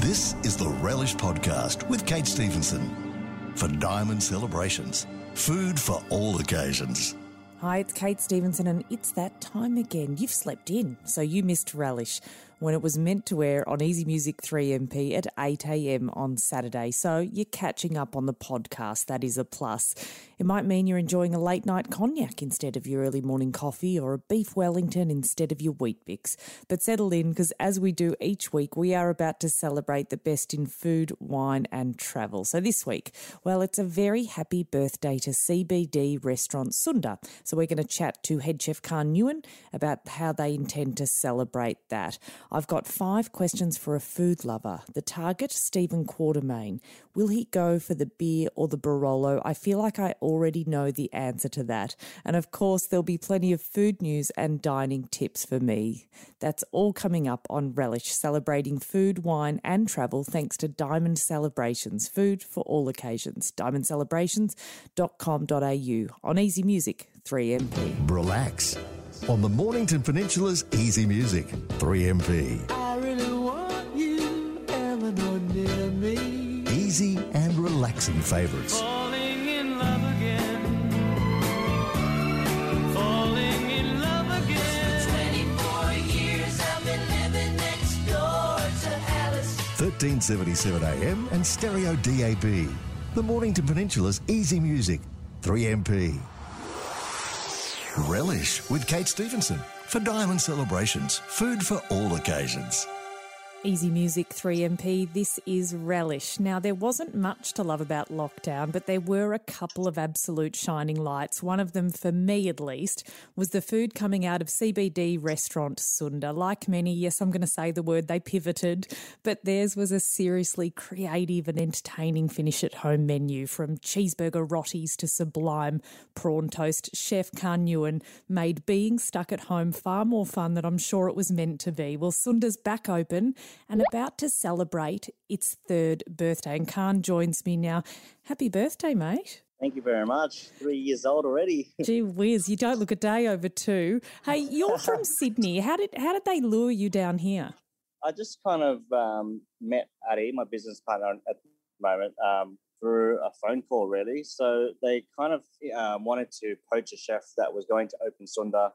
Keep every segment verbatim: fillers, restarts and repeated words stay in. This is the Relish Podcast with Kate Stevenson for Diamond Celebrations, food for all occasions. Hi, it's Kate Stevenson and it's that time again. You've slept in, so you missed Relish when it was meant to air on Easy Music three M P at eight a m on Saturday. So you're catching up on the podcast. That is a plus. It might mean you're enjoying a late night cognac instead of your early morning coffee or a beef Wellington instead of your Wheat Bix. But settle in because as we do each week, we are about to celebrate the best in food, wine and travel. So this week, well, it's a very happy birthday to C B D restaurant Sunda. So we're going to chat to head chef Khan Nguyen about how they intend to celebrate that. I've got five questions for a food lover. The target, Stephen Quartermain. Will he go for the beer or the Barolo? I feel like I already know the answer to that. And of course, there'll be plenty of food news and dining tips for me. That's all coming up on Relish, celebrating food, wine and travel thanks to Diamond Celebrations, food for all occasions. diamond celebrations dot com dot a u on Easy Music three M P. Relax on the Mornington Peninsula's Easy Music three M P. I really want you, Eleanor, near me. Easy and relaxing favourites. Falling in love again. Falling in love again. twenty-four years I've been living next door to Alice. thirteen seventy-seven a m and Stereo D A B. The Mornington Peninsula's Easy Music three M P. Relish with Kate Stevenson for Diamond Celebrations, food for all occasions. Easy Music three M P, this is Relish. Now, there wasn't much to love about lockdown, but there were a couple of absolute shining lights. One of them, for me at least, was the food coming out of C B D restaurant Sunda. Like many, yes, I'm going to say the word, they pivoted, but theirs was a seriously creative and entertaining finish-at-home menu, from cheeseburger rotties to sublime prawn toast. Chef Khan Nguyen made being stuck at home far more fun than I'm sure it was meant to be. Well, Sunda's back open and about to celebrate its third birthday. And Khan joins me now. Happy birthday, mate. Thank you very much. Three years old already. Gee whiz, you don't look a day over two. Hey, you're from Sydney. How did how did they lure you down here? I just kind of um, met Ari, my business partner at the moment, um, through a phone call, really. So they kind of um, wanted to poach a chef that was going to open Sunda.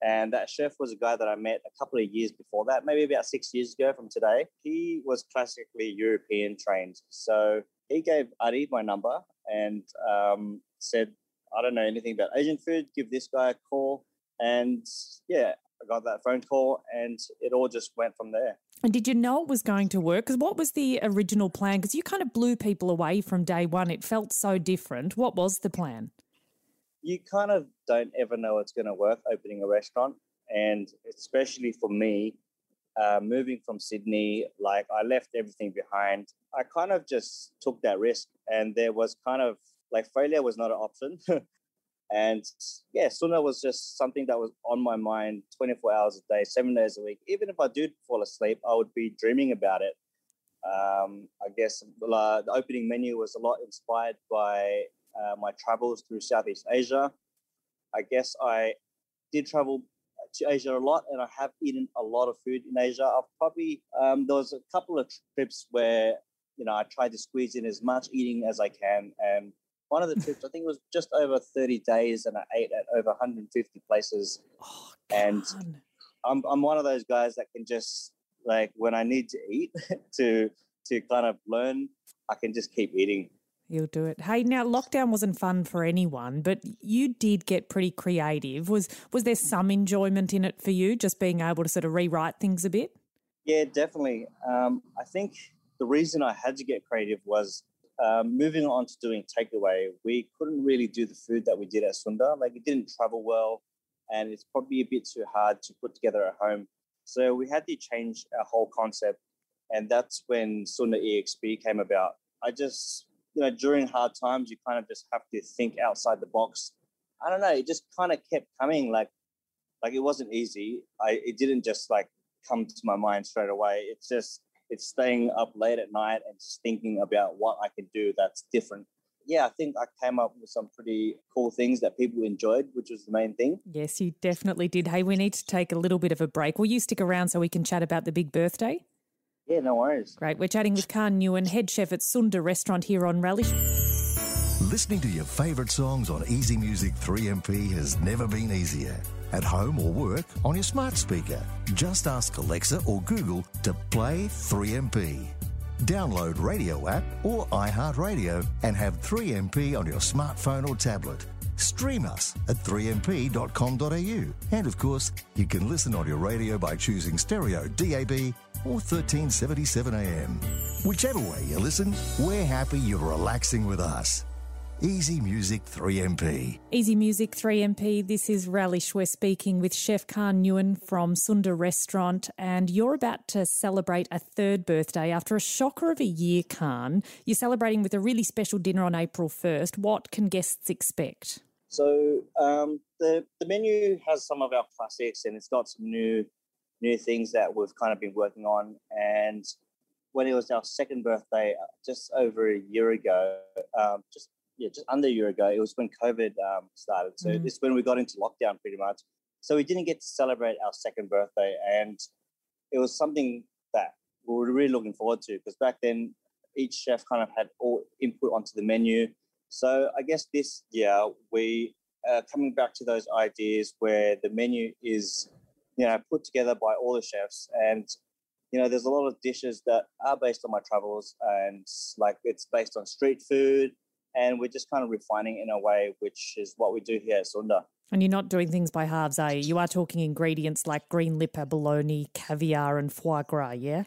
And that chef was a guy that I met a couple of years before that, maybe about six years ago from today. He was classically European trained. So he gave Ari my number and um, said, I don't know anything about Asian food, give this guy a call. And yeah, I got that phone call and it all just went from there. And did you know it was going to work? Because what was the original plan? Because you kind of blew people away from day one. It felt so different. What was the plan? You kind of don't ever know it's going to work opening a restaurant, and especially for me, uh, moving from Sydney, like I left everything behind. I kind of just took that risk, and there was kind of like failure was not an option. And yeah, Sunda was just something that was on my mind twenty-four hours a day, seven days a week. Even if I do fall asleep, I would be dreaming about it. Um, I guess uh, the opening menu was a lot inspired by Uh, my travels through Southeast Asia. I guess I did travel to Asia a lot, and I have eaten a lot of food in Asia. I've probably, um, there was a couple of trips where, you know, I tried to squeeze in as much eating as I can. And one of the trips, I think it was just over thirty days, and I ate at over one hundred fifty places. Oh, and I'm, I'm one of those guys that can just, like, when I need to eat to, to kind of learn, I can just keep eating. You'll do it. Hey, now lockdown wasn't fun for anyone, but you did get pretty creative. Was was there some enjoyment in it for you, just being able to sort of rewrite things a bit? Yeah, definitely. Um, I think the reason I had to get creative was um, moving on to doing takeaway. We couldn't really do the food that we did at Sunda. Like, it didn't travel well, and it's probably a bit too hard to put together at home. So we had to change our whole concept, and that's when Sunda E X P came about. I just... You know, during hard times, you kind of just have to think outside the box. I don't know. It just kind of kept coming. Like, like it wasn't easy. I it didn't just like come to my mind straight away. It's just it's staying up late at night and just thinking about what I could do that's different. Yeah, I think I came up with some pretty cool things that people enjoyed, which was the main thing. Yes, you definitely did. Hey, we need to take a little bit of a break. Will you stick around so we can chat about the big birthday? Yeah, no worries. Great. We're chatting with Khan Nguyen, head chef at Sunda Restaurant here on Relish. Listening to your favourite songs on Easy Music three M P has never been easier. At home or work, on your smart speaker. Just ask Alexa or Google to play three M P. Download Radio app or iHeartRadio and have three M P on your smartphone or tablet. Stream us at three m p dot com dot a u. And of course, you can listen on your radio by choosing stereo, D A B or thirteen seventy-seven A M. Whichever way you listen, we're happy you're relaxing with us. Easy Music three M P. Easy Music three M P, this is Relish. We're speaking with Chef Khan Nguyen from Sunda Restaurant, and you're about to celebrate a third birthday after a shocker of a year, Khan. You're celebrating with a really special dinner on April first. What can guests expect? So um, the, the menu has some of our classics, and it's got some new new things that we've kind of been working on. And when it was our second birthday, just over a year ago, um, just yeah, just under a year ago, it was when COVID um, started. So mm. this is when we got into lockdown pretty much. So we didn't get to celebrate our second birthday, and it was something that we were really looking forward to, because back then each chef kind of had all input onto the menu. So I guess this year we are coming back to those ideas where the menu is, you know, put together by all the chefs. And, you know, there's a lot of dishes that are based on my travels, and like it's based on street food, and we're just kind of refining in a way, which is what we do here at Sunda. And you're not doing things by halves, are you? You are talking ingredients like green lipper, bologna, caviar and foie gras, yeah?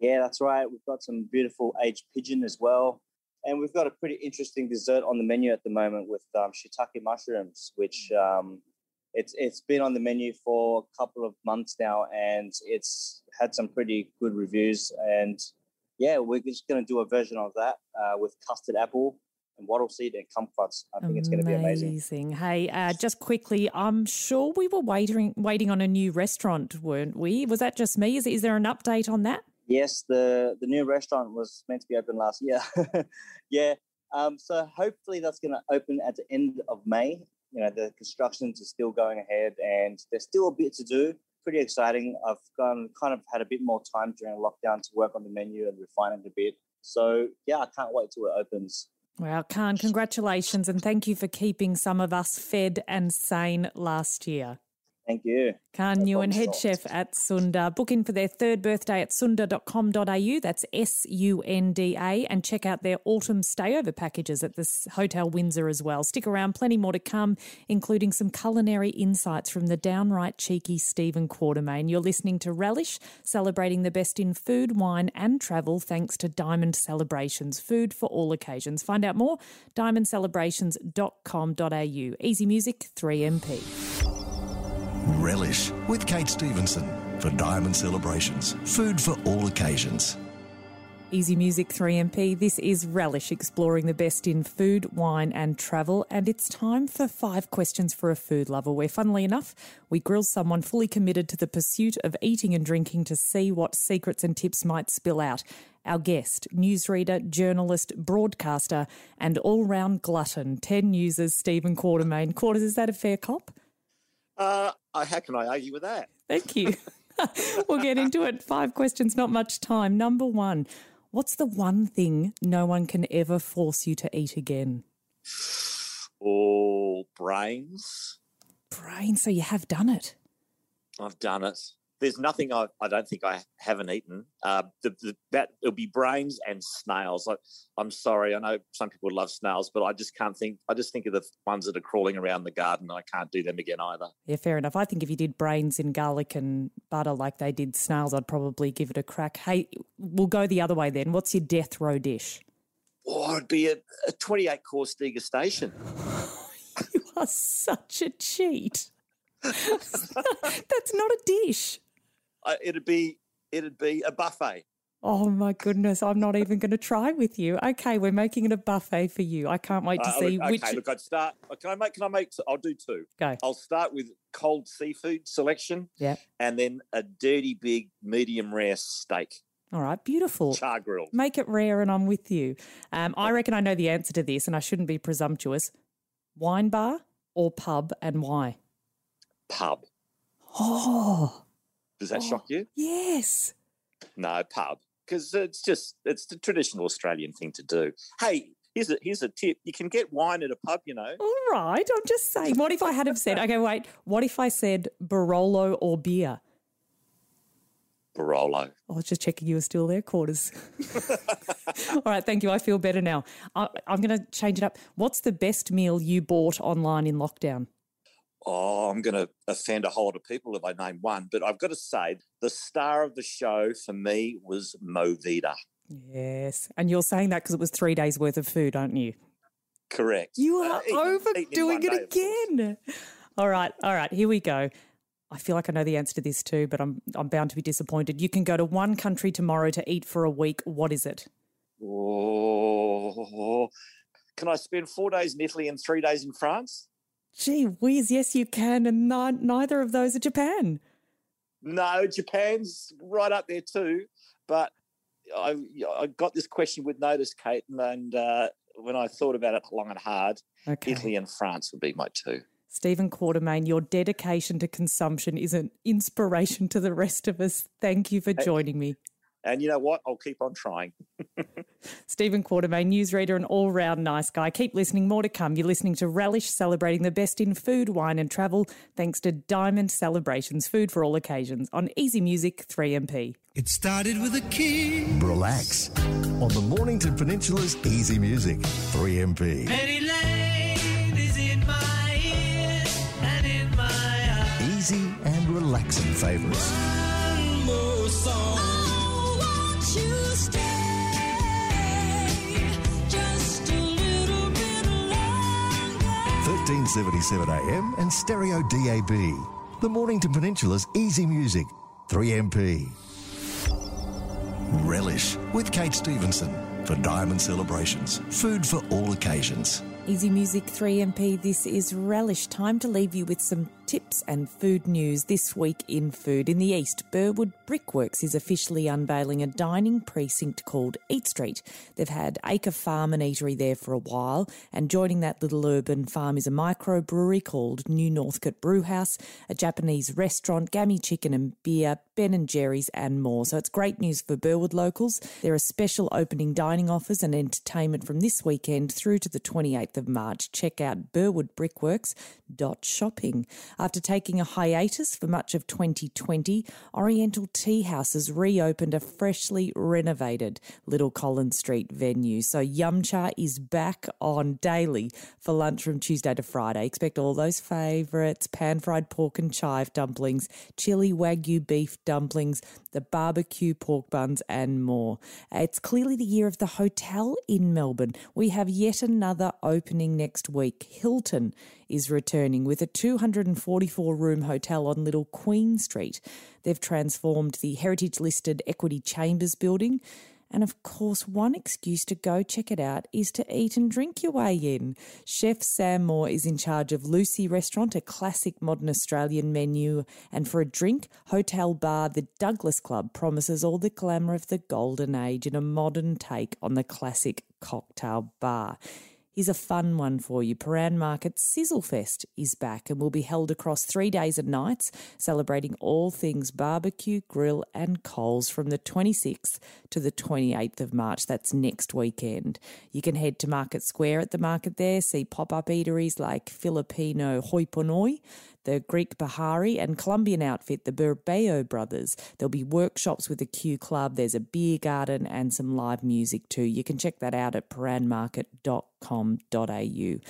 Yeah, that's right. We've got some beautiful aged pigeon as well. And we've got a pretty interesting dessert on the menu at the moment with um, shiitake mushrooms, which um, it's it's been on the menu for a couple of months now, and it's had some pretty good reviews. And, yeah, we're just going to do a version of that uh, with custard apple and wattle seed and kumquats. I think amazing. It's going to be amazing. Hey, uh, just quickly, I'm sure we were waiting waiting on a new restaurant, weren't we? Was that just me? Is, is there an update on that? Yes, the, the new restaurant was meant to be open last year. yeah, um, so hopefully that's going to open at the end of May. You know, the constructions are still going ahead and there's still a bit to do. Pretty exciting. I've gone, kind of had a bit more time during lockdown to work on the menu and refine it a bit. So, yeah, I can't wait till it opens. Well, Khan, congratulations and thank you for keeping some of us fed and sane last year. Thank you. Khan Nguyen, head chef at Sunda. Book in for their third birthday at sunda dot com dot a u. That's S U N D A. And check out their autumn stayover packages at this Hotel Windsor as well. Stick around, plenty more to come, including some culinary insights from the downright cheeky Stephen Quartermain. You're listening to Relish, celebrating the best in food, wine and travel thanks to Diamond Celebrations, food for all occasions. Find out more, diamond celebrations dot com dot a u. Easy Music three M P. Relish with Kate Stevenson for Diamond Celebrations, food for all occasions. Easy Music three M P, this is Relish, exploring the best in food, wine and travel, and it's time for five questions for a food lover, where, funnily enough, we grill someone fully committed to the pursuit of eating and drinking to see what secrets and tips might spill out. Our guest, newsreader, journalist, broadcaster and all-round glutton, ten users, Stephen Quartermain. Quarters, is that a fair cop? Uh, how can I argue with that? Thank you. We'll get into it. Five questions, not much time. Number one, what's the one thing no one can ever force you to eat again? Oh, brains. Brains, so you have done it. I've done it. There's nothing I, I don't think I haven't eaten. Uh, the, the, that it'll be brains and snails. I, I'm sorry, I know some people love snails, but I just can't think. I just think of the ones that are crawling around the garden. I can't do them again either. Yeah, fair enough. I think if you did brains in garlic and butter like they did snails, I'd probably give it a crack. Hey, we'll go the other way then. What's your death row dish? Oh, it'd be a, a twenty-eight course degustation. You are such a cheat. That's not a dish. Uh, it'd be it'd be a buffet. Oh, my goodness. I'm not even going to try with you. Okay, we're making it a buffet for you. I can't wait to uh, see okay, which... Okay, look, I'd start... Can I make... Can I make? I'll do two. Go. I'll start with cold seafood selection. Yeah. And then a dirty, big, medium-rare steak. All right, beautiful. Char grilled. Make it rare and I'm with you. Um, I reckon I know the answer to this and I shouldn't be presumptuous. Wine bar or pub, and why? Pub. Oh... Does that oh, shock you? Yes. No, pub, because it's just it's the traditional Australian thing to do. Hey, here's a here's a tip: you can get wine at a pub, you know. All right, I'm just saying. What if I had have said, okay, wait, what if I said Barolo or beer? Barolo. I was just checking you were still there, Quarters. All right, thank you. I feel better now. I, I'm going to change it up. What's the best meal you bought online in lockdown? Oh, I'm going to offend a whole lot of people if I name one, but I've got to say the star of the show for me was Movida. Yes, and you're saying that because it was three days' worth of food, aren't you? Correct. You are uh, overdoing it again. All right, all right, here we go. I feel like I know the answer to this too, but I'm I'm bound to be disappointed. You can go to one country tomorrow to eat for a week. What is it? Oh, can I spend four days in Italy and three days in France? Gee whiz, yes you can, and ni- neither of those are Japan. No, Japan's right up there too, but I, I got this question with notice, Kate, and uh, when I thought about it long and hard, okay. Italy and France would be my two. Stephen Quartermain, your dedication to consumption is an inspiration to the rest of us. Thank you for joining me. And you know what? I'll keep on trying. Stephen Quartermain, newsreader and all-round nice guy. Keep listening. More to come. You're listening to Relish, celebrating the best in food, wine and travel, thanks to Diamond Celebrations, food for all occasions, on Easy Music three M P. It started with a kiss. Relax on the Mornington Peninsula's Easy Music three M P. Many ladies in my ear and in my eye. Easy and relaxing favourites. One more song. thirteen seventy-seven A M and Stereo D A B. The Mornington Peninsula's Easy Music three M P. Relish with Kate Stevenson for Diamond Celebrations. Food for all occasions. Easy Music three M P, this is Relish. Time to leave you with some tips and food news this week in food. In the east, Burwood Brickworks is officially unveiling a dining precinct called Eat Street. They've had Acre Farm and Eatery there for a while, and joining that little urban farm is a microbrewery called New Northcote Brew House, a Japanese restaurant, Gami Chicken and Beer, Ben and Jerry's and more. So it's great news for Burwood locals. There are special opening dining offers and entertainment from this weekend through to the twenty-eighth of March. Check out burwood brickworks dot shopping. After taking a hiatus for much of twenty twenty, Oriental Tea House has reopened a freshly renovated Little Collins Street venue. So Yum Cha is back on daily for lunch from Tuesday to Friday. Expect all those favourites: pan-fried pork and chive dumplings, chili wagyu beef dumplings, the barbecue pork buns and more. It's clearly the year of the hotel in Melbourne. We have yet another opening next week. Hilton is returning with a two hundred forty-four room hotel on Little Queen Street. They've transformed the heritage-listed Equity Chambers building. And of course, one excuse to go check it out is to eat and drink your way in. Chef Sam Moore is in charge of Lucy Restaurant, a classic modern Australian menu. And for a drink, Hotel Bar, the Douglas Club promises all the glamour of the golden age in a modern take on the classic cocktail bar. Here's a fun one for you. Paran Market's Sizzle Fest is back and will be held across three days and nights, celebrating all things barbecue, grill and coals from the twenty-sixth to the twenty-eighth of March. That's next weekend. You can head to Market Square at the market there, see pop-up eateries like Filipino Hoi The Greek Bahari and Colombian outfit, the Burbeo Brothers. There'll be workshops with the Q Club. There's a beer garden and some live music too. You can check that out at paran market dot com dot a u.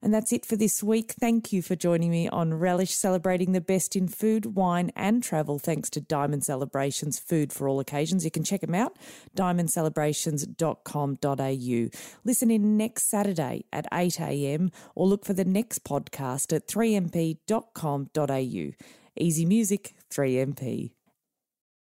And that's it for this week. Thank you for joining me on Relish, celebrating the best in food, wine and travel, thanks to Diamond Celebrations, food for all occasions. You can check them out, diamond celebrations dot com dot a u. Listen in next Saturday at eight a m or look for the next podcast at three m p dot com dot a u. Easy Music, three M P.